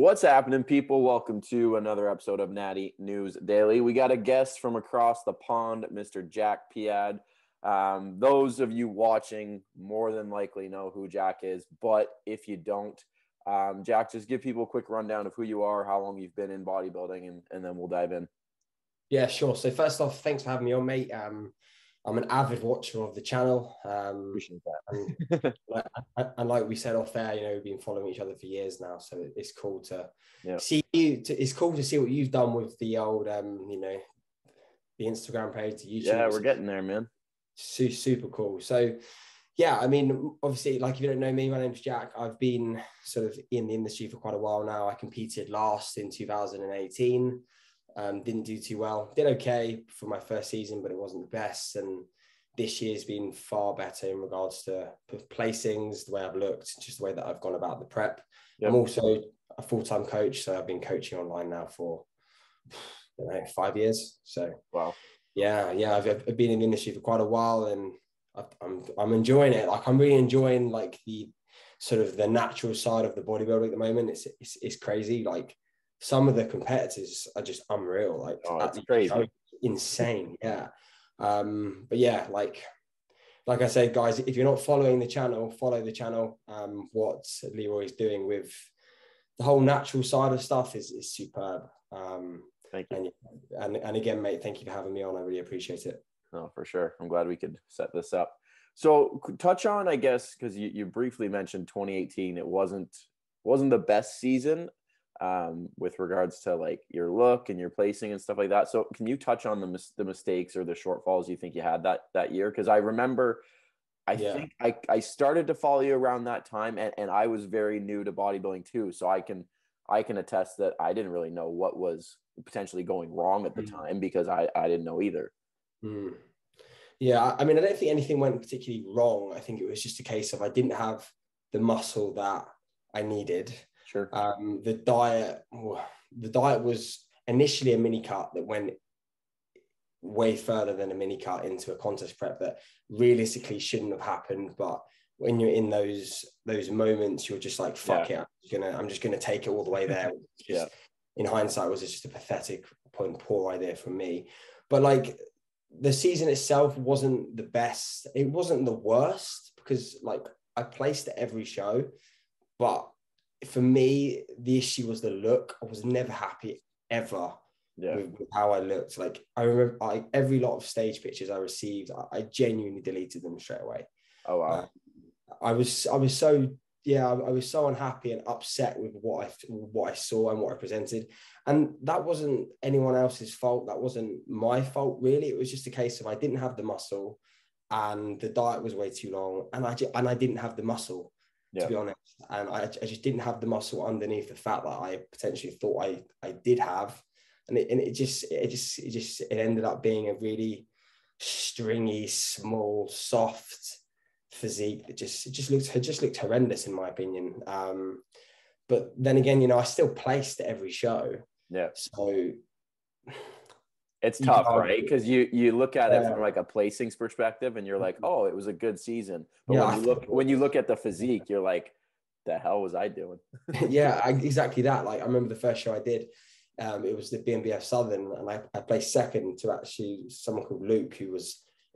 What's happening, people? Welcome to another episode of Natty News Daily. We got a guest from across the pond, Mr. Jack Pe-Ad. Those of you watching more than likely know who Jack is, but if you don't, Jack, just give people a quick rundown of who you are, how long you've been in bodybuilding, and then we'll dive in. Yeah, sure. So first off, thanks for having me on, mate. I'm an avid watcher of the channel. Appreciate that. and like we said off air, you know, we've been following each other for years now, so it's cool to see you. It's cool to see what you've done with the old, you know, the Instagram page to YouTube. Yeah, we're getting there, man. Super cool. So, yeah, I mean, obviously, like if you don't know me, my name's Jack. I've been sort of in the industry for quite a while now. I competed last in 2018. Didn't do too well. Did okay for my first season, but it wasn't the best. And this year's been far better in regards to placings, the way I've looked, just the way that I've gone about the prep. Yep. I'm also a full-time coach, so I've been coaching online now for 5 years. So wow, yeah, I've been in the industry for quite a while, and I'm enjoying it. Like I'm really enjoying like the sort of the natural side of the bodybuilding at the moment. It's crazy. Like, some of the competitors are just unreal. Like, that's crazy. Insane. Yeah. But yeah, like I said, guys, if you're not following the channel, follow the channel. What Leroy's doing with the whole natural side of stuff is superb. Thank you. And again, mate, thank you for having me on. I really appreciate it. No, for sure. I'm glad we could set this up. So touch on, I guess, because you briefly mentioned 2018, it wasn't the best season, with regards to like your look and your placing and stuff like that. So can you touch on the mistakes or the shortfalls you think you had that year? Because I remember, think I started to follow you around that time, and I was very new to bodybuilding too. So I can attest that I didn't really know what was potentially going wrong at the time, because I didn't know either. Mm. Yeah. I mean, I don't think anything went particularly wrong. I think it was just a case of I didn't have the muscle that I needed. Sure. The diet was initially a mini cut that went way further than a mini cut into a contest prep that realistically shouldn't have happened. But when you're in those moments, you're just like, fuck it, I'm just gonna take it all the way there. Just, in hindsight, was just a pathetic and poor idea from me. But like the season itself wasn't the best. It wasn't the worst, because like I placed at every show, but for me, the issue was the look. I was never happy ever with how I looked. Like I remember every lot of stage pictures I received, I genuinely deleted them straight away. Oh wow. I was so I was so unhappy and upset with what I saw and what I presented. And that wasn't anyone else's fault. That wasn't my fault really. It was just a case of I didn't have the muscle, and the diet was way too long, and I didn't have the muscle. Yeah. To be honest, and I just didn't have the muscle underneath the fat that I potentially thought I did have, and it ended up being a really stringy, small, soft physique that just looked horrendous in my opinion. But then again, you know, I still placed at every show. Yeah. So it's tough, right? Because you look at it from like a placings perspective, and you're like, oh, it was a good season. But when you look at the physique, you're like, the hell was I doing? Exactly that. Like I remember the first show I did, it was the BNBF Southern, and I placed second to actually someone called Luke, who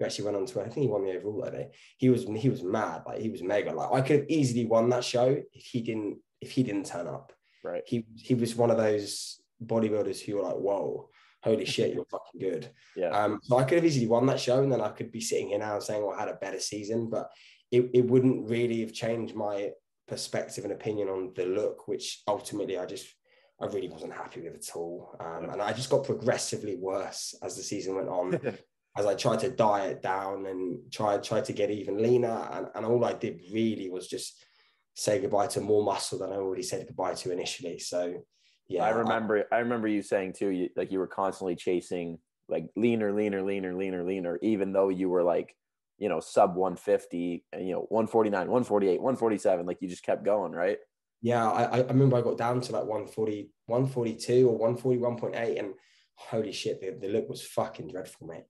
actually went on to, I think he won the overall that day. He was mad, like he was mega. Like I could have easily won that show if he didn't turn up. Right. He was one of those bodybuilders who were like, whoa. Holy shit, you're fucking good. Yeah. So I could have easily won that show, and then I could be sitting here now and saying, well, I had a better season, but it wouldn't really have changed my perspective and opinion on the look, which ultimately I really wasn't happy with at all. And I just got progressively worse as the season went on, as I tried to diet down and tried to get even leaner. And all I did really was just say goodbye to more muscle than I already said goodbye to initially. So yeah, I remember you saying too, you were constantly chasing like leaner, even though you were like, you know, sub 150 and, you know, 149, 148, 147, like you just kept going, right? Yeah. I remember I got down to like 140, 142 or 141.8, and holy shit, the look was fucking dreadful, mate.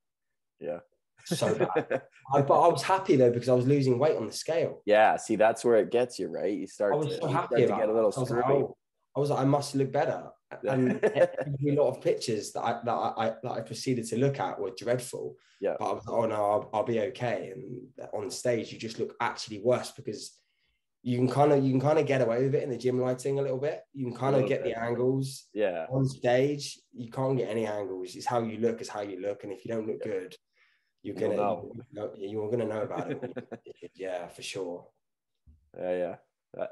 Yeah. So bad. But I was happy though, because I was losing weight on the scale. Yeah. See, that's where it gets you, right? You start to get a little screwy. I was like, I must look better. And a lot of pictures that I proceeded to look at were dreadful. Yeah. But I was like, oh no, I'll be okay. And on stage, you just look actually worse, because you can kind of get away with it in the gym lighting a little bit. You can kind of get the angles. Yeah. On stage, you can't get any angles. It's how you look is how you look, and if you don't look good, you're gonna know about it. Yeah, for sure. Yeah.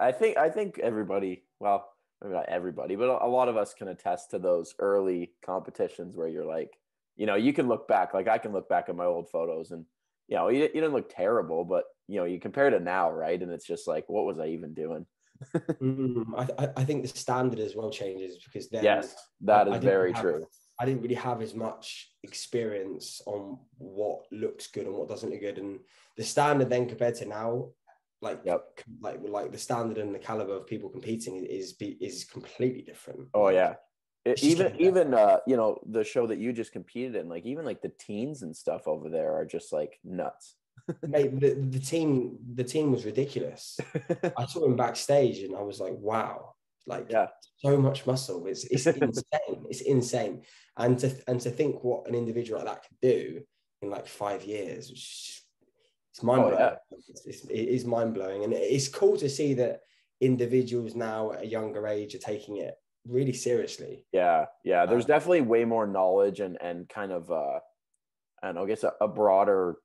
I think everybody. Well, maybe not everybody, but a lot of us can attest to those early competitions where you're like, you can look back. Like I can look back at my old photos and, you didn't look terrible, but you compare to now, right? And it's just like, what was I even doing? I think the standard as well changes, because then yes, that is very true. I didn't really have as much experience on what looks good and what doesn't look good, and the standard then compared to now, like the standard and the caliber of people competing is completely different. Oh yeah, the show that you just competed in, even the teens and stuff over there are just like nuts. Mate, the team was ridiculous. I saw him backstage and I was like, wow, so much muscle. It's insane. It's insane. And to think what an individual like that could do in 5 years, it's mind-blowing. Oh, yeah. It is mind-blowing. And it's cool to see that individuals now at a younger age are taking it really seriously. Yeah. There's definitely way more knowledge and kind of, I guess a broader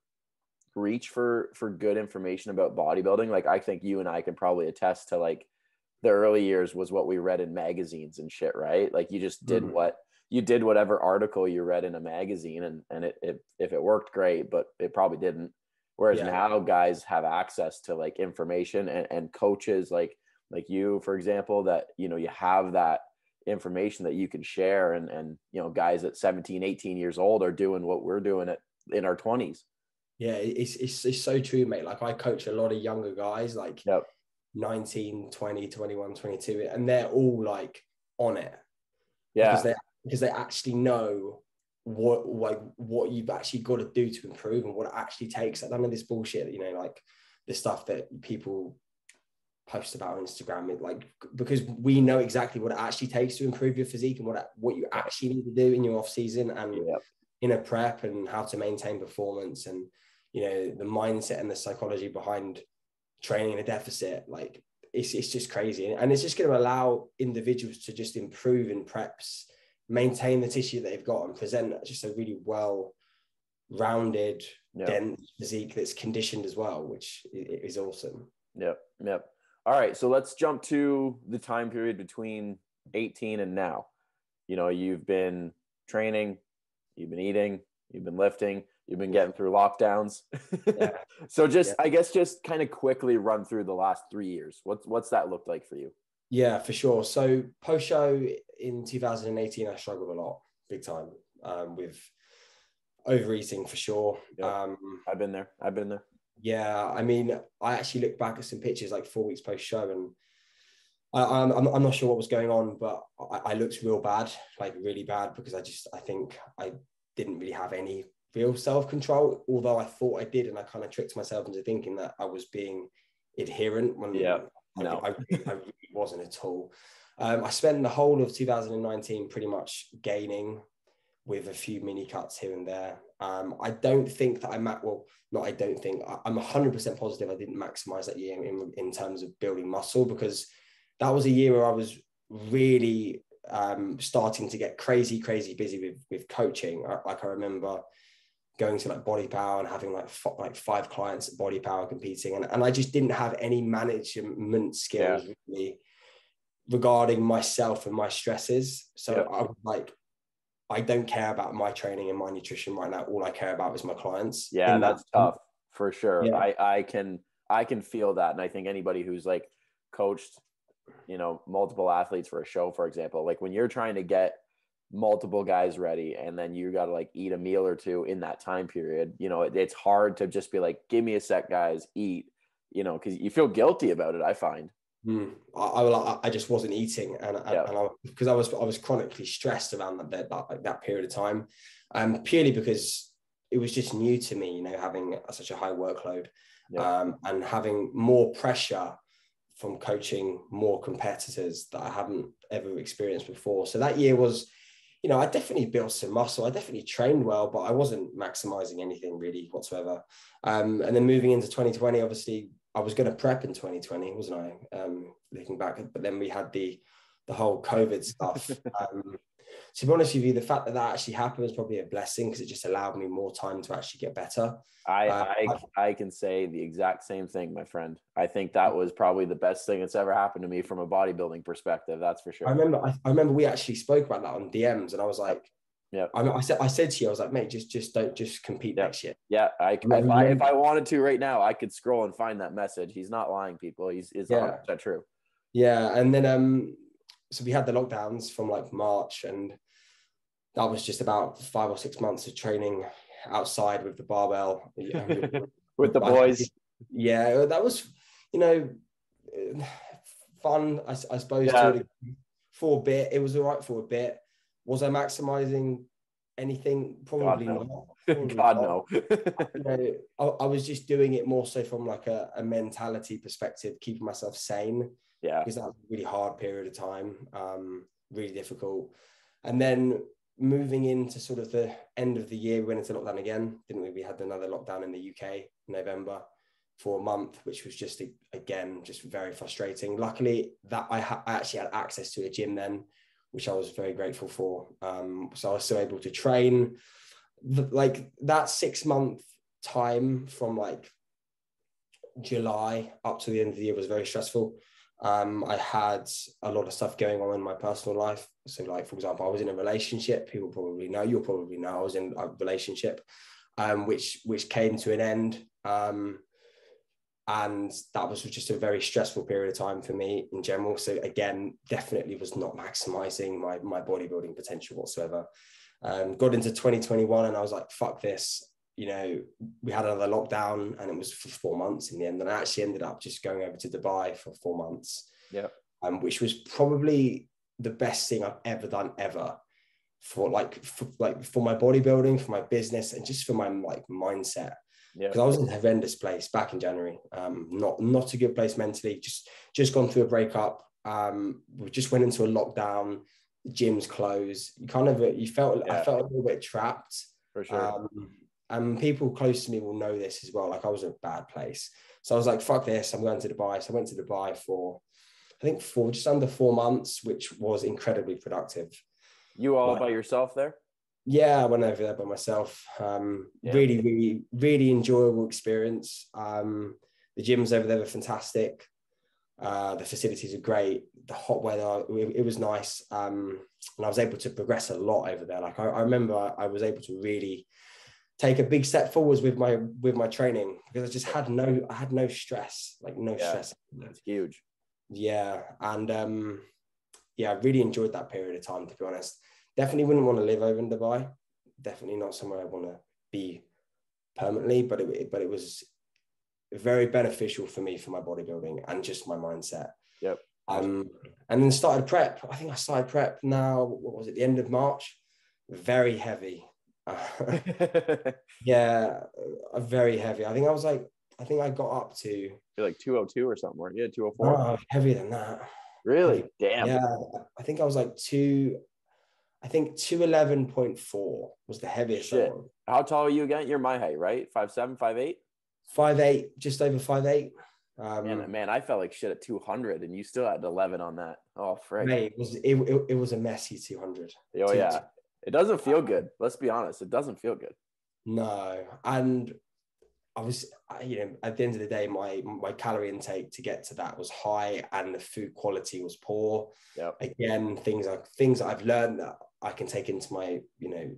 reach for good information about bodybuilding. I think you and I can probably attest to, the early years was what we read in magazines and shit, right? You just did whatever article you read in a magazine, and it if it worked, great, but it probably didn't. Whereas now guys have access to information and coaches like you, for example, that, you have that information that you can share. And guys at 17, 18 years old are doing what we're doing in our 20s. Yeah. It's so true, mate. I coach a lot of younger guys, 19, 20, 21, 22, and they're all on it. Yeah. Because they actually know what you've actually got to do to improve and what it actually takes. None of this bullshit, the stuff that people post about on Instagram. Because we know exactly what it actually takes to improve your physique and what you actually need to do in your off season and in a prep, and how to maintain performance, and the mindset and the psychology behind training in a deficit. It's just crazy, and it's just going to allow individuals to just improve in preps, maintain the tissue that they've got, and present just a really well-rounded, dense physique that's conditioned as well, which is awesome. Yep. All right, so let's jump to the time period between 18 and now. You've been training, you've been eating, you've been lifting, you've been getting through lockdowns. So I guess just kind of quickly run through the last 3 years. What's that looked like for you? Yeah, for sure. So post-show in 2018, I struggled a lot, big time, with overeating for sure. Yeah. I've been there. Yeah, I mean, I actually looked back at some pictures 4 weeks post-show, and I'm not sure what was going on, but I looked real bad, really bad, because I think I didn't really have any real self-control, although I thought I did, and I kind of tricked myself into thinking that I was being adherent when I really wasn't at all. I spent the whole of 2019 pretty much gaining, with a few mini cuts here and there. I'm 100% positive I didn't maximize that year in terms of building muscle, because that was a year where I was really starting to get crazy busy with coaching. I remember going to Body Power and having five clients at Body Power competing. And I just didn't have any management skills really regarding myself and my stresses. So I was I don't care about my training and my nutrition right now. All I care about is my clients. Yeah, that's tough for sure. Yeah. I can feel that. And I think anybody who's coached, multiple athletes for a show, for example, when you're trying to get multiple guys ready, and then you got to eat a meal or two in that time period, it's hard to just be give me a sec, guys, eat, because you feel guilty about it. I find I just wasn't eating, because I was chronically stressed around that period of time, purely because it was just new to me, having such a high workload, and having more pressure from coaching more competitors that I haven't ever experienced before. So that year was, you know, I definitely built some muscle. I definitely trained well, but I wasn't maximizing anything really whatsoever. And then moving into 2020, obviously I was going to prep in 2020, wasn't I? Looking back, but then we had the whole COVID stuff. To be honest with you, the fact that that actually happened was probably a blessing because it just allowed me more time to actually get better. I can say the exact same thing, my friend. I think that was probably the best thing that's ever happened to me from a bodybuilding perspective. That's for sure. I remember we actually spoke about that on DMs, and I was like, yeah, I said to you, I was like, mate, just don't compete next year. Yeah, if I wanted to right now, I could scroll and find that message. He's not lying, people. It's 100% true. Yeah, and then so we had the lockdowns from like March, and that was just about 5 or 6 months of training outside with the barbell. With the boys. Yeah, that was, you know, fun, I suppose, for a bit. It was all right for a bit. Was I maximizing anything? Probably God, no. Not. Probably God, not. No. You know, I was just doing it more so from like a mentality perspective, keeping myself sane. Yeah, because that was a really hard period of time, really difficult. And then moving into sort of the end of the year, we went into lockdown again, didn't we? We had another lockdown in the UK in November for a month, which was just, again, just very frustrating. Luckily, that I actually had access to a gym then, which I was very grateful for. So I was still able to train. Like that 6 month time from like July up to the end of the year was very stressful. I had a lot of stuff going on in my personal life. So like, for example, I was in a relationship. People probably know, you'll probably know I was in a relationship, which came to an end. And that was just a very stressful period of time for me in general. So again, definitely was not maximizing my bodybuilding potential whatsoever. Got into 2021 and I was like, fuck this. You know, we had another lockdown and it was for 4 months in the end. And I actually ended up just going over to Dubai for 4 months. Yeah. Which was probably the best thing I've ever done ever for my bodybuilding, for my business, and just for my like mindset. Yeah. Because I was in a horrendous place back in January. Not a good place mentally, just gone through a breakup. We just went into a lockdown, gyms closed. I felt a little bit trapped. For sure. And people close to me will know this as well. Like I was in a bad place. So I was like, fuck this, I'm going to Dubai. So I went to Dubai for, I think just under 4 months, which was incredibly productive. You all by yourself there? Yeah, I went over there by myself. Really, really, really enjoyable experience. The gyms over there were fantastic. The facilities are great. The hot weather, it was nice. And I was able to progress a lot over there. Like I remember I was able to really take a big step forwards with my training because I just had no stress, like stress. That's huge. Yeah. And I really enjoyed that period of time, to be honest. Definitely wouldn't want to live over in Dubai. Definitely not somewhere I want to be permanently, but it was very beneficial for me, for my bodybuilding and just my mindset. Yep. And then started prep. I think I started prep now, what was it? The end of March, very heavy. Very heavy. I think I got up to, you're like 202 or something, weren't you? 204. Oh, heavier than that, really? Damn. Yeah, I think I was like 211.4 was the heaviest. Shit. How tall are you again? You're my height, right? 5'7", 5'8"? 5'8", just over 5'8". Man, I felt like shit at 200 and you still had 11 on that. Oh frick. Mate, it was a messy 200. Oh yeah. It doesn't feel good. Let's be honest. It doesn't feel good. No. And I was, you know, at the end of the day, my calorie intake to get to that was high and the food quality was poor. Yep. Again, things I've learned that I can take into my, you know,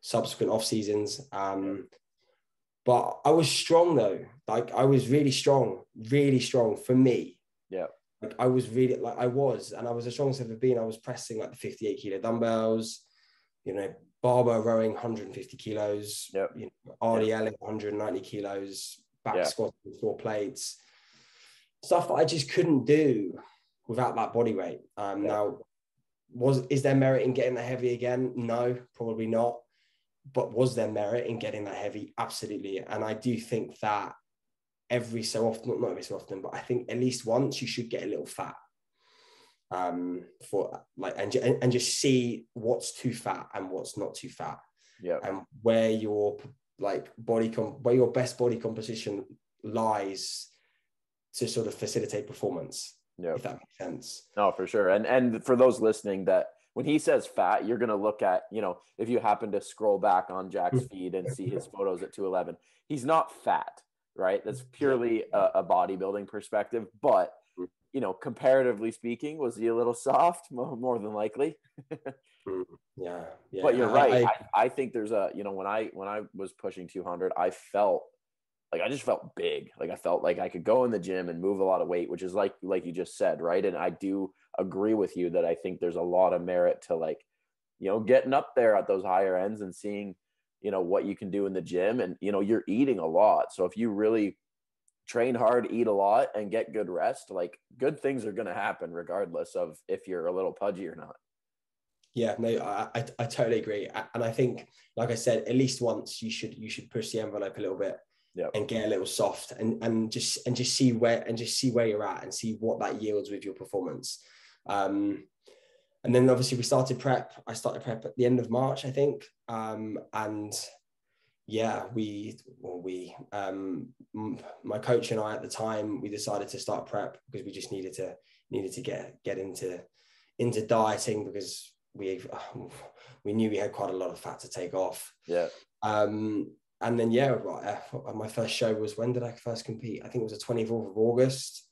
subsequent off seasons. But I was strong though. Like I was really strong for me. Yeah. Like I was really, like I was the strongest I've ever been. I was pressing like the 58 kilo dumbbells, you know, barbell rowing 150 kilos, yep. You know, RDL 190 kilos, back squat and floor plates, stuff that I just couldn't do without that body weight. Now, is there merit in getting that heavy again? No, probably not. But was there merit in getting that heavy? Absolutely. And I do think that every so often, not every so often, but I think at least once you should get a little fat. For like, and just see what's too fat and what's not too fat. Yeah. And where your like where your best body composition lies to sort of facilitate performance. Yeah. If that makes sense. No, for sure. And for those listening, that when he says fat, you're going to look at, you know, if you happen to scroll back on Jack's feed and see his photos at 211, he's not fat, right? That's purely a bodybuilding perspective, but you know, comparatively speaking, was he a little soft? More than likely. Yeah. But you're right. I think there's a, you know, when I was pushing 200, I felt like, I just felt big. Like I felt like I could go in the gym and move a lot of weight, which is like you just said, right? And I do agree with you that I think there's a lot of merit to, like, you know, getting up there at those higher ends and seeing, you know, what you can do in the gym. And, you know, you're eating a lot. So if you really train hard, eat a lot, and get good rest, like, good things are going to happen regardless of if you're a little pudgy or not. Yeah, no, I totally agree. And I think, like I said, at least once you should push the envelope a little bit. Yep. And get a little soft and just see where you're at and see what that yields with your performance. And then obviously we started prep. I started prep at the end of March, I think. And yeah, my coach and I at the time, we decided to start prep because we just needed to get into dieting, because we knew we had quite a lot of fat to take off. Yeah. And then, yeah, my first show was, when did I first compete? I think it was the 24th of August,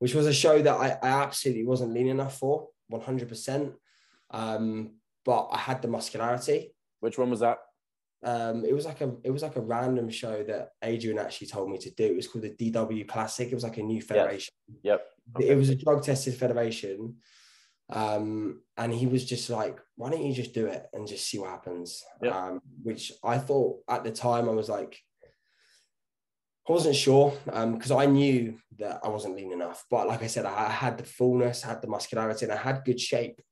which was a show that I absolutely wasn't lean enough for, 100%. But I had the muscularity. Which one was that? It was like a random show that Adrian actually told me to do. It was called the DW Classic. It was like a new federation. Yep. Okay. It was a drug-tested federation. And he was just like, why don't you just do it and just see what happens? Yep. Which I thought at the time, I was like, I wasn't sure, because I knew that I wasn't lean enough, but like I said, I had the fullness, I had the muscularity, and I had good shape.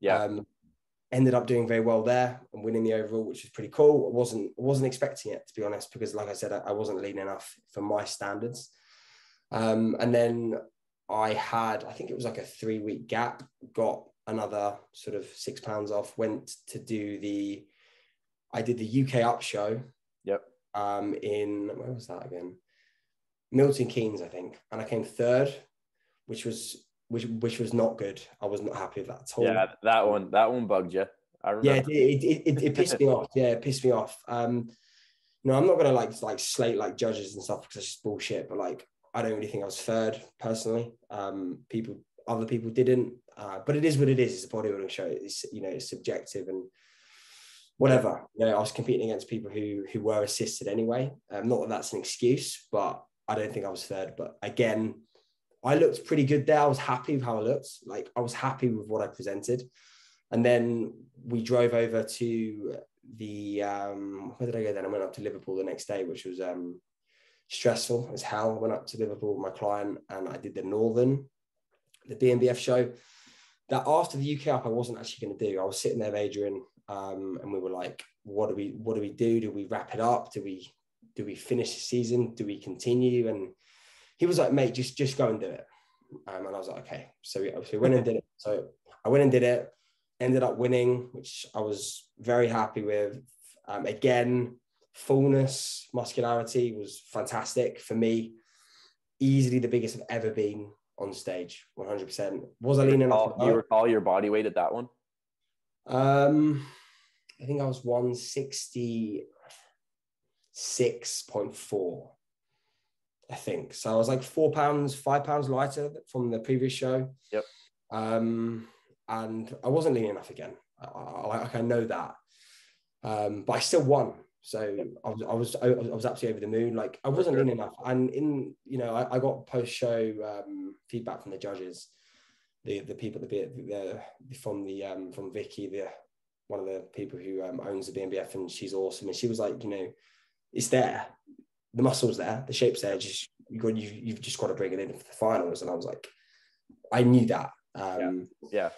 Yeah. Ended up doing very well there and winning the overall, which was pretty cool. I wasn't expecting it, to be honest, because like I said, I wasn't lean enough for my standards. And then I had, I think it was like a 3-week gap, got another sort of 6 pounds off, went to do I did the UK up show. Yep. In, where was that again? Milton Keynes, I think. And I came third, which was not good. I was not happy with that at all. Yeah, that one bugged you. I remember. Yeah, it pissed me off. Yeah, it pissed me off. No, I'm not going to like slate like judges and stuff, because it's just bullshit, but like, I don't really think I was third personally. Other people didn't, but it is what it is. It's a bodybuilding show. It's, you know, it's subjective and whatever. You know, I was competing against people who were assisted anyway. Not that that's an excuse, but I don't think I was third. But again, I looked pretty good there. I was happy with how I looked. Like, I was happy with what I presented. And then we drove over to the, where did I go then? I went up to Liverpool the next day, which was, stressful as hell. I went up to Liverpool with my client and I did the Northern, the BNBF show. That after the UK up, I wasn't actually going to do. I was sitting there with Adrian, and we were like, what do we do? Do we wrap it up? Do we finish the season? Do we continue? And he was like, mate, just go and do it. And I was like, okay. So we went and did it. So I went and did it, ended up winning, which I was very happy with. Again, fullness, muscularity was fantastic for me. Easily the biggest I've ever been on stage, 100%. Was I lean enough? Do you recall your body weight at that one? I think I was 166.4, I think. So I was like 5 pounds lighter from the previous show. Yep. And I wasn't lean enough again. I know that. But I still won. So I was absolutely over the moon. Like, I wasn't lean enough. And in, you know, I got post-show feedback from the judges, the people that from Vicky, one of the people who owns the BMBF, and she's awesome. And she was like, you know, it's there, the muscle's there, the shape's there. Just you've just got to bring it in for the finals. And I was like, I knew that. Yeah.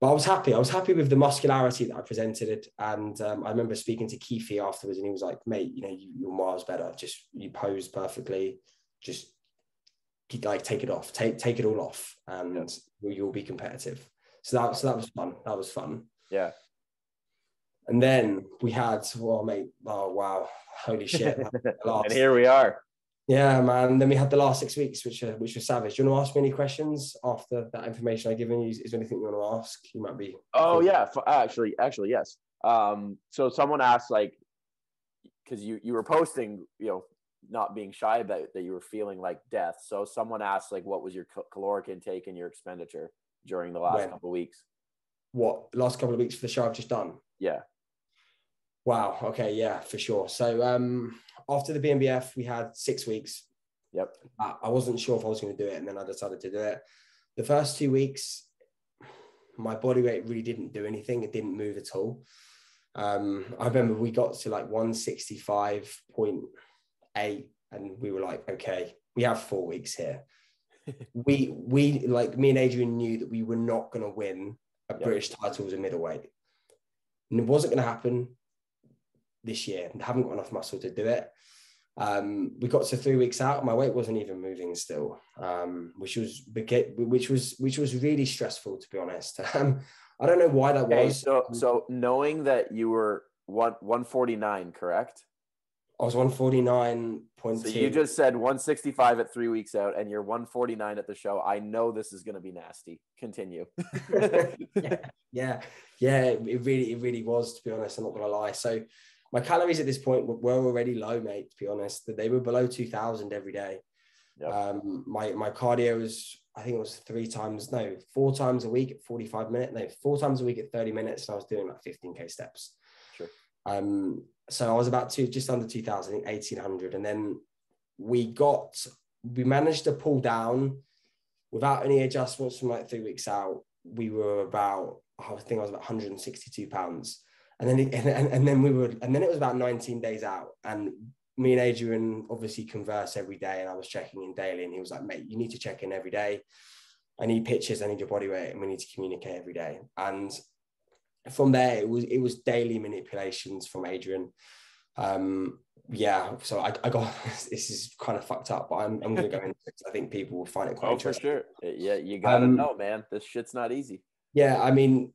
But I was happy. I was happy with the muscularity that I presented. And I remember speaking to Keithy afterwards, and he was like, mate, you know, you're miles better. Just, you posed perfectly. just like take it off, take it all off, and you'll be competitive. So that was fun. That was fun. Yeah. And then we had, well, mate, oh wow, holy shit! And here we are. Yeah, man. Then we had the last 6 weeks, which were savage. Do you want to ask me any questions after that information I've given you? Is there anything you want to ask? You might be. Oh yeah, actually yes. So someone asked, like, because you were posting, you know, not being shy about it, that you were feeling like death. So someone asked, like, what was your caloric intake and your expenditure during the last couple of weeks? What, last couple of weeks for the show I've just done? Yeah. Wow. Okay. Yeah, for sure. So after the BNBF, we had 6 weeks. Yep. I wasn't sure if I was going to do it, and then I decided to do it. The first 2 weeks, my body weight really didn't do anything. It didn't move at all. I remember we got to like 165.8, and we were like, okay, we have 4 weeks here. we like, me and Adrian knew that we were not going to win a British title as a middleweight, and it wasn't going to happen this year, and haven't got enough muscle to do it. We got to 3 weeks out, my weight wasn't even moving still, which was really stressful, to be honest. I don't know why that was. So knowing that you were 149, correct? I was 149.2. So you just said 165 at 3 weeks out, and you're 149 at the show. I know this is going to be nasty. Continue. Yeah. It really was, to be honest. I'm not going to lie. So my calories at this point were already low, mate, to be honest. They were below 2,000 every day. Yep. My cardio was, I think it was four times a week at 45 minutes. No, four times a week at 30 minutes. And I was doing like 15K steps. Sure. So I was just under 2,000, I think 1,800. And then we managed to pull down without any adjustments from like 3 weeks out. We were about 162 pounds. And then, it was about 19 days out, and me and Adrian obviously converse every day, and I was checking in daily, and he was like, mate, you need to check in every day. I need pictures. I need your body weight, and we need to communicate every day. And from there, it was daily manipulations from Adrian. So I got, this is kind of fucked up, but I'm going to go into it. I think people will find it quite interesting. For sure. Yeah. You got to know, man, this shit's not easy. Yeah. I mean,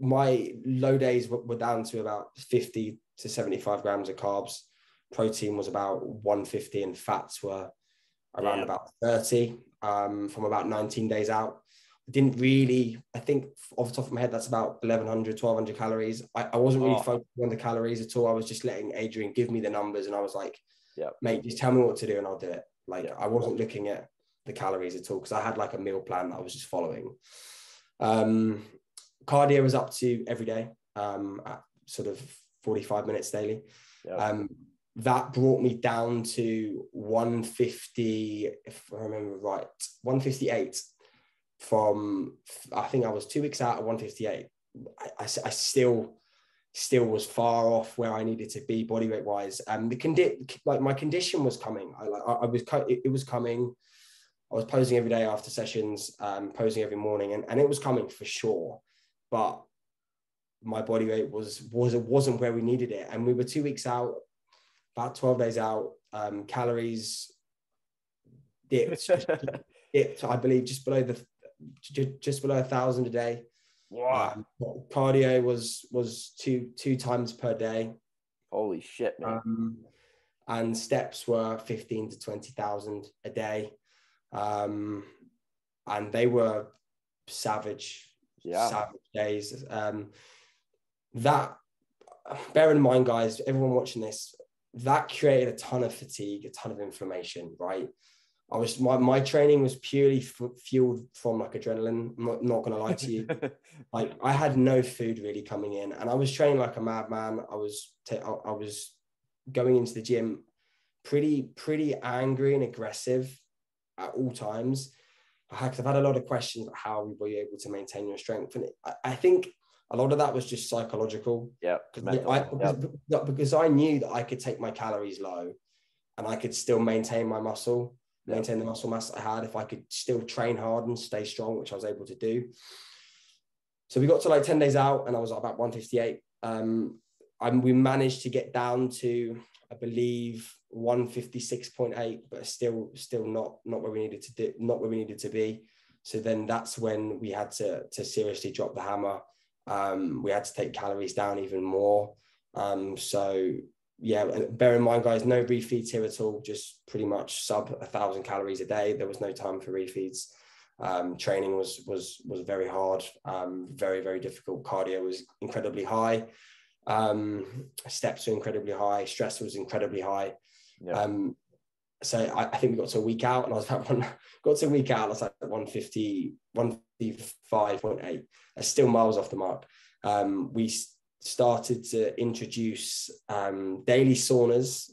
my low days were down to about 50 to 75 grams of carbs. Protein was about 150, and fats were around about 30 from about 19 days out. I think off the top of my head, that's about 1,200 calories. I wasn't really focusing on the calories at all. I was just letting Adrian give me the numbers, and I was like, mate, just tell me what to do and I'll do it. Like, I wasn't looking at the calories at all, because I had like a meal plan that I was just following. Cardio was up to every day, at sort of 45 minutes daily. Yep. That brought me down to 150, if I remember right, 158 from, I think I was 2 weeks out at 158. I still was far off where I needed to be body weight wise. And my condition was coming. It was coming. I was posing every day after sessions, posing every morning, and it was coming for sure. But my body weight wasn't where we needed it. And we were 2 weeks out, about 12 days out, calories dipped, I believe, just below 1,000 a day. Wow. Cardio was two times per day. Holy shit, man. And steps were 15 to 20,000 a day. And they were savage days. That, bear in mind, guys, everyone watching this, that created a ton of fatigue, a ton of inflammation, right? My training was purely fueled from like adrenaline. I'm not gonna lie to you. Like, I had no food really coming in, and I was training like a madman. I was going into the gym pretty angry and aggressive at all times. I've had a lot of questions about how were you able to maintain your strength, and I think a lot of that was just psychological. Yeah, because I knew that I could take my calories low, and I could still maintain my muscle, maintain the muscle mass I had if I could still train hard and stay strong, which I was able to do. So we got to like 10 days out, and I was about 158. We managed to get down to I believe 156.8, but still not where we needed to do, not where we needed to be. So then that's when we had to seriously drop the hammer. We had to take calories down even more. So yeah, bear in mind, guys, no refeeds here at all, just pretty much sub 1,000 calories a day. There was no time for refeeds. Training was very hard, very, very difficult. Cardio was incredibly high. Steps were incredibly high. Stress was incredibly high. Yeah. So I think we got to a week out and I was like, I was like 150, 155.8. That's still miles off the mark. We started to introduce daily saunas.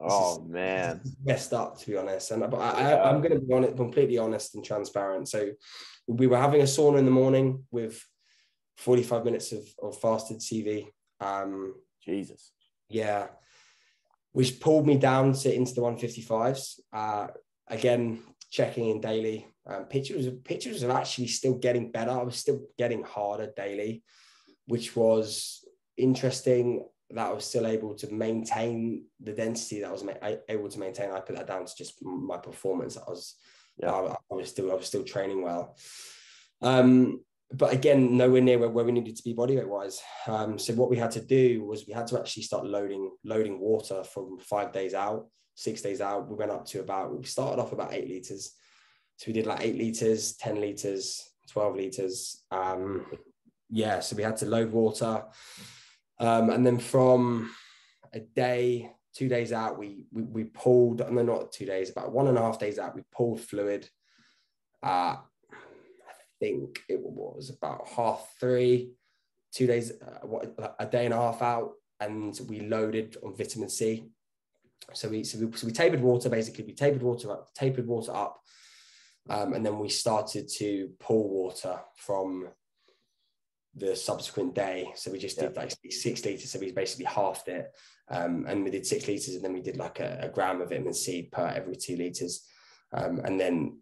Oh man, messed up, to be honest. And but I'm going to be honest, completely honest and transparent. So we were having a sauna in the morning with 45 minutes of fasted CV. Jesus. Yeah. Which pulled me down into the 155s. Again, checking in daily. Pictures are actually still getting better. I was still getting harder daily, which was interesting that I was still able to maintain the density that I was able to maintain. I put that down to just my performance. I was still training well. But again, nowhere near where we needed to be bodyweight wise. So what we had to do was we had to actually start loading water from 5 days out, 6 days out. We went up to we started off about 8 liters. So we did like 8 liters, 10 liters, 12 liters. Yeah. So we had to load water. And then from a day, 2 days out, we pulled, and no, not 2 days, about 1.5 days out, we pulled fluid. I think it was about 3:30, 2 days, a day and a half out, and we loaded on vitamin C. So we tapered water, basically. We tapered water up, and then we started to pull water from the subsequent day. So we just did like 6 liters, so we basically halved it, and we did 6 liters, and then we did like a gram of vitamin C per every 2 liters, and then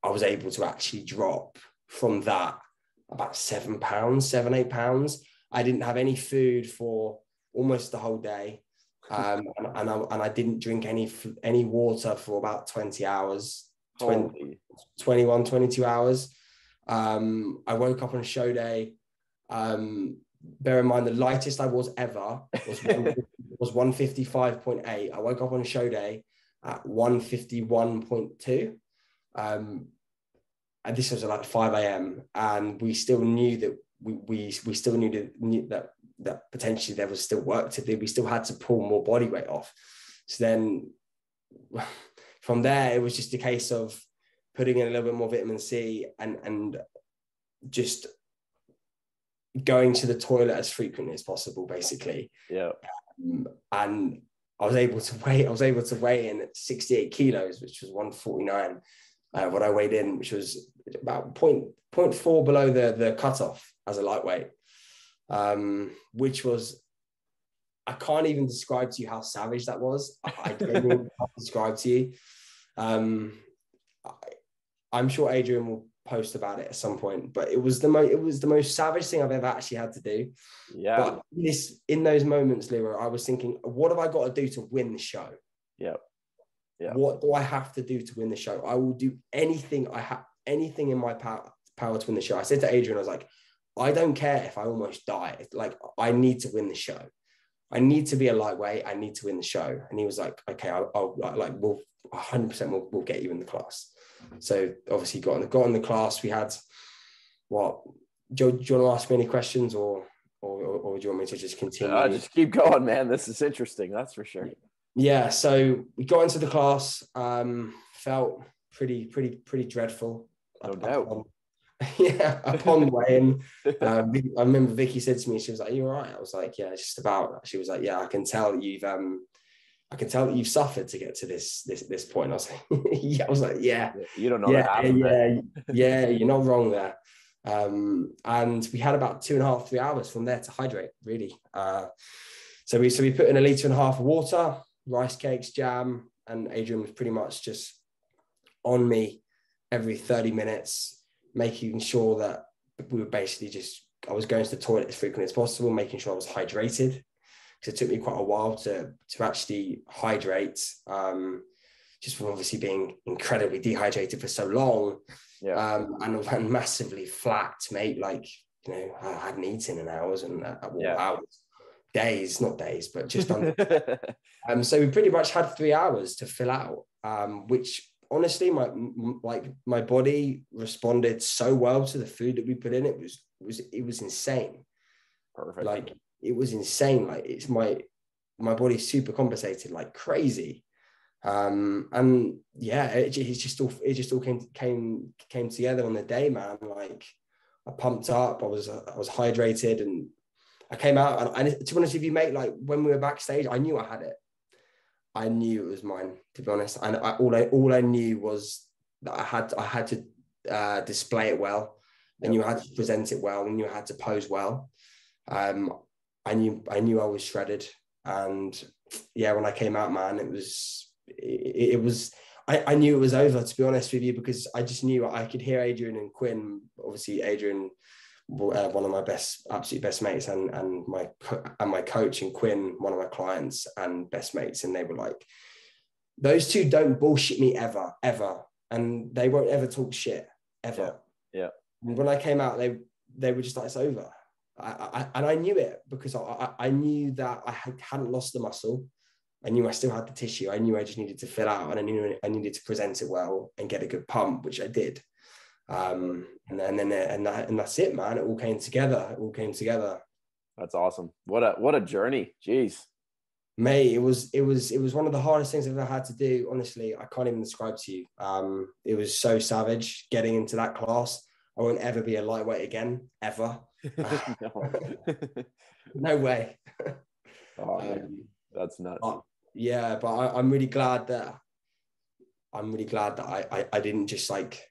I was able to actually drop from that about 7 pounds, 7-8 pounds. I didn't have any food for almost the whole day. And I didn't drink any water for about 20 hours, 21, 22 hours. I woke up on show day. Bear in mind, the lightest I was ever was 155.8. I woke up on show day at 151.2. And this was like 5 a.m. and we still knew that we still knew that potentially there was still work to do. We still had to pull more body weight off. So then from there, it was just a case of putting in a little bit more vitamin C and just going to the toilet as frequently as possible, basically. Yeah. And I was able to weigh in at 68 kilos, which was 149. What I weighed in, which was about 0.4 below the cutoff as a lightweight, which was, I can't even describe to you how savage that was. I can't describe to you. I'm sure Adrian will post about it at some point, but it was the most savage thing I've ever actually had to do. Yeah. But in those moments, Leroy, I was thinking, what have I got to do to win the show? Yeah. Yeah. What do I have to do to win the show? I will do anything anything in my power to win the show. I said to Adrian, I was like, I don't care if I almost die. It's like, I need to win the show. I need to be a lightweight. I need to win the show. And he was like, okay, we'll 100% we'll get you in the class. So obviously got in the class. We had do you want to ask me any questions or do you want me to just continue? Just keep going, man. This is interesting. That's for sure. Yeah, so we got into the class, felt pretty dreadful. No doubt. Upon weighing, I remember Vicky said to me, she was like, "Are you all right?" I was like, "Yeah, just about." She was like, "Yeah, I can tell that you've suffered to get to this point." And I was like, "Yeah," I was like, "Yeah, you don't know that happened, yeah, you're not wrong there." And we had about 2.5, 3 hours from there to hydrate, really. So we put in 1.5 liters of water, rice cakes, jam, and Adrian was pretty much just on me every 30 minutes, making sure that I was going to the toilet as frequently as possible, making sure I was hydrated, because it took me quite a while to actually hydrate, just from obviously being incredibly dehydrated for so long, and massively flat, mate. Like, you know, I hadn't eaten in hours and hours, days, not days, but just under. So we pretty much had 3 hours to fill out, which honestly, my body responded so well to the food that we put in. It was insane. Perfect. Like, it was insane. Like, it's my body super compensated like crazy. And yeah, it just all came together on the day, man. Like, I pumped up, I was hydrated, and I came out, and to be honest with you, mate, like, when we were backstage, I knew I had it. I knew it was mine, to be honest. And all I knew was that I had to display it well, and you had to present it well, and you had to pose well. I knew I was shredded, and yeah, when I came out, man, it was. I knew it was over, to be honest with you, because I just knew I could hear Adrian and Quinn. Obviously, Adrian, one of my absolute best mates, and my coach, and Quinn, one of my clients and best mates, and they were like, "Those two don't bullshit me ever, ever, and they won't ever talk shit ever." Yeah. And when I came out, they were just like, "It's over," and I knew it, because I knew that I hadn't lost the muscle. I knew I still had the tissue. I knew I just needed to fill out, and I knew I needed to present it well and get a good pump, which I did. And that's it, man. It all came together. That's awesome. What a journey. Jeez. Mate, it was one of the hardest things I've ever had to do. Honestly, I can't even describe to you. It was so savage getting into that class. I won't ever be a lightweight again, ever. No way. Oh, man. That's nuts. Yeah, but I'm really glad that I didn't just, like,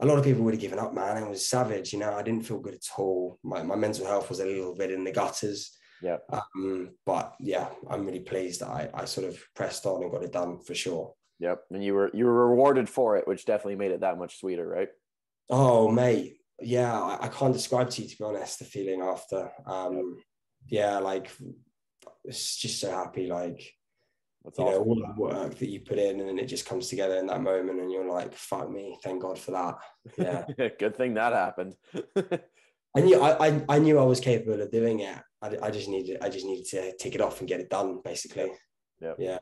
a lot of people would have given up, man. It was savage, you know. I didn't feel good at all. My mental health was a little bit in the gutters. Yeah. But yeah, I'm really pleased that I sort of pressed on and got it done, for sure. Yep. And you were rewarded for it, which definitely made it that much sweeter, right? Oh, mate. Yeah, I can't describe to you, to be honest, the feeling after. Yeah, like, it's just so happy, like, that's you awesome. Know all the work that you put in, and then it just comes together in that moment, and you're like, fuck me, thank God for that. Yeah. Good thing that happened. I knew I was capable of doing it. I just needed to tick it off and get it done, basically. Yeah,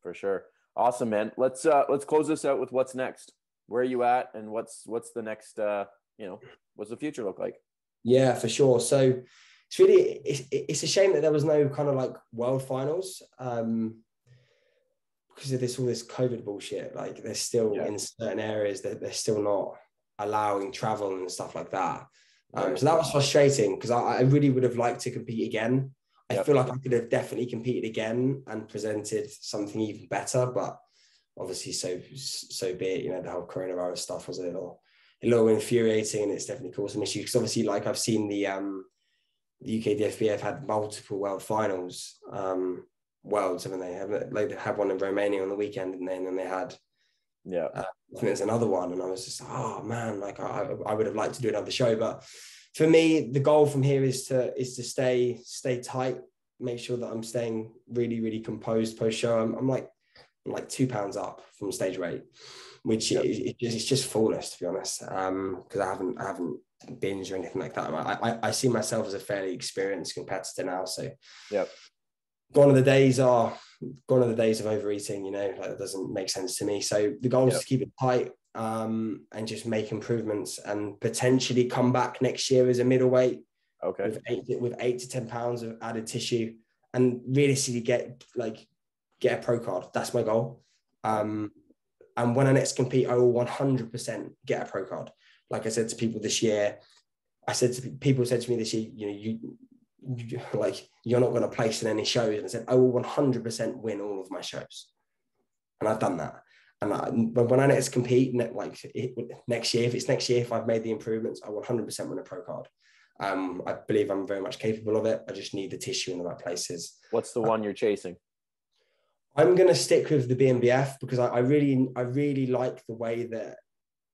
for sure. Awesome, man. Let's close this out with what's next. Where are you at, and what's the next, what's the future look like? Yeah, for sure. So it's really, it's a shame that there was no kind of like world finals, because of all this COVID bullshit. Like, they're still in certain areas that they're still not allowing travel and stuff like that. So that was frustrating, because I really would have liked to compete again. I feel like I could have definitely competed again and presented something even better, but obviously so be it. You know, the whole coronavirus stuff was a little infuriating, and it's definitely caused some issues, because obviously, like, I've seen the UK DFBF had multiple world finals, worlds, haven't they? They had one in Romania on the weekend, and then they had, I think there's another one, and I was just, oh man, like, I would have liked to do another show, but for me, the goal from here is to stay tight, make sure that I'm staying really, really composed post show. I'm like 2 pounds up from stage weight, which it's just flawless, to be honest, because I haven't binge or anything like that. I see myself as a fairly experienced competitor now, so gone are the days of overeating, you know, like, that doesn't make sense to me. So the goal is to keep it tight, and just make improvements, and potentially come back next year as a middleweight, with eight to 10 pounds of added tissue, and realistically get a pro card. That's my goal, and when I next compete, I will 100% get a pro card. Like I said to people this year, you know, you like, you're not going to place in any shows. And I said, I will 100% win all of my shows. And I've done that. But when I next compete, next year, if it's next year, if I've made the improvements, I will 100% win a pro card. I believe I'm very much capable of it. I just need the tissue in the right places. What's the one you're chasing? I'm going to stick with the BMBF, because I really like the way that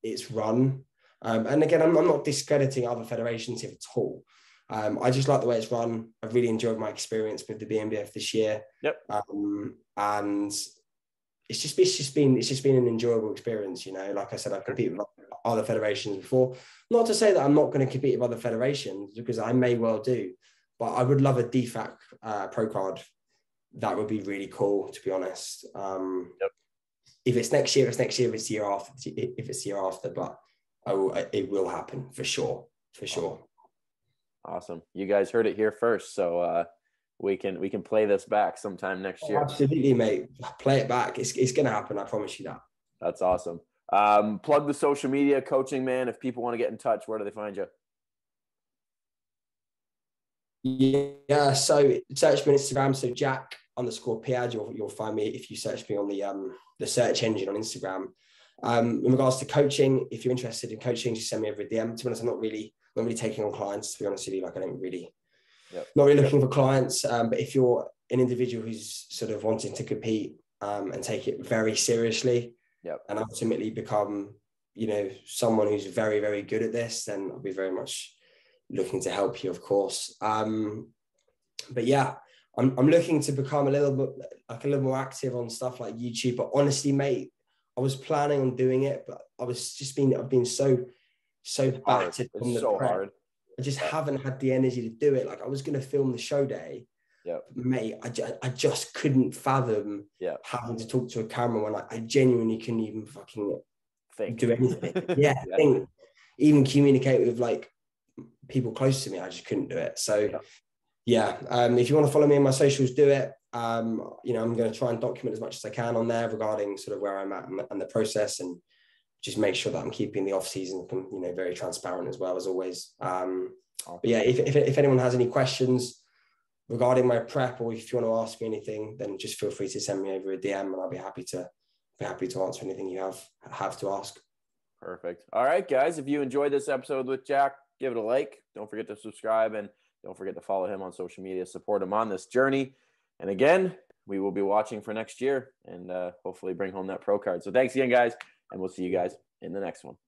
it's run. And again, I'm not discrediting other federations here at all. I just like the way it's run. I've really enjoyed my experience with the BNBF this year. Yep. And it's just been an enjoyable experience. You know, like I said, I've competed with other federations before. Not to say that I'm not going to compete with other federations, because I may well do, but I would love a DFAC pro card. That would be really cool, to be honest. Yep. If it's next year, it's next year. If it's the year after, if it's the year after, but it will happen for sure, for sure. Awesome. You guys heard it here first, so we can play this back sometime next year. Absolutely, mate. Play it back. It's going to happen. I promise you that. That's awesome. Plug the social media, coaching, man. If people want to get in touch, where do they find you? Yeah, so search me on Instagram. So Jack_Pe-Ad, you'll find me if you search me on the search engine on Instagram. In regards to coaching, if you're interested in coaching, just send me over a DM. To be honest, I'm not really taking on clients, to be honest with you. Like, I don't really, yep, not really looking for clients. But if you're an individual who's sort of wanting to compete and take it very seriously, yep, and ultimately become, you know, someone who's very, very good at this, then I'll be very much looking to help you, of course. But yeah, I'm looking to become a little more active on stuff like YouTube. But honestly, mate, I was planning on doing it, but I've been so battered from the prep. I just haven't had the energy to do it. Like, I was going to film the show day, yeah, mate. I just couldn't fathom, yep, having to talk to a camera when I genuinely couldn't even fucking think, do anything. Yeah, yeah. Think, even communicate with like people close to me. I just couldn't do it. So. Yeah. Yeah, if you want to follow me on my socials, do it. You know, I'm going to try and document as much as I can on there regarding sort of where I'm at and the process, and just make sure that I'm keeping the off season, you know, very transparent as well as always. But yeah, if anyone has any questions regarding my prep, or if you want to ask me anything, then just feel free to send me over a DM, and I'll be happy to answer anything you have to ask. Perfect. All right, guys, if you enjoyed this episode with Jack, give it a like. Don't forget to subscribe, and don't forget to follow him on social media, support him on this journey. And again, we will be watching for next year, and hopefully bring home that pro card. So thanks again, guys, and we'll see you guys in the next one.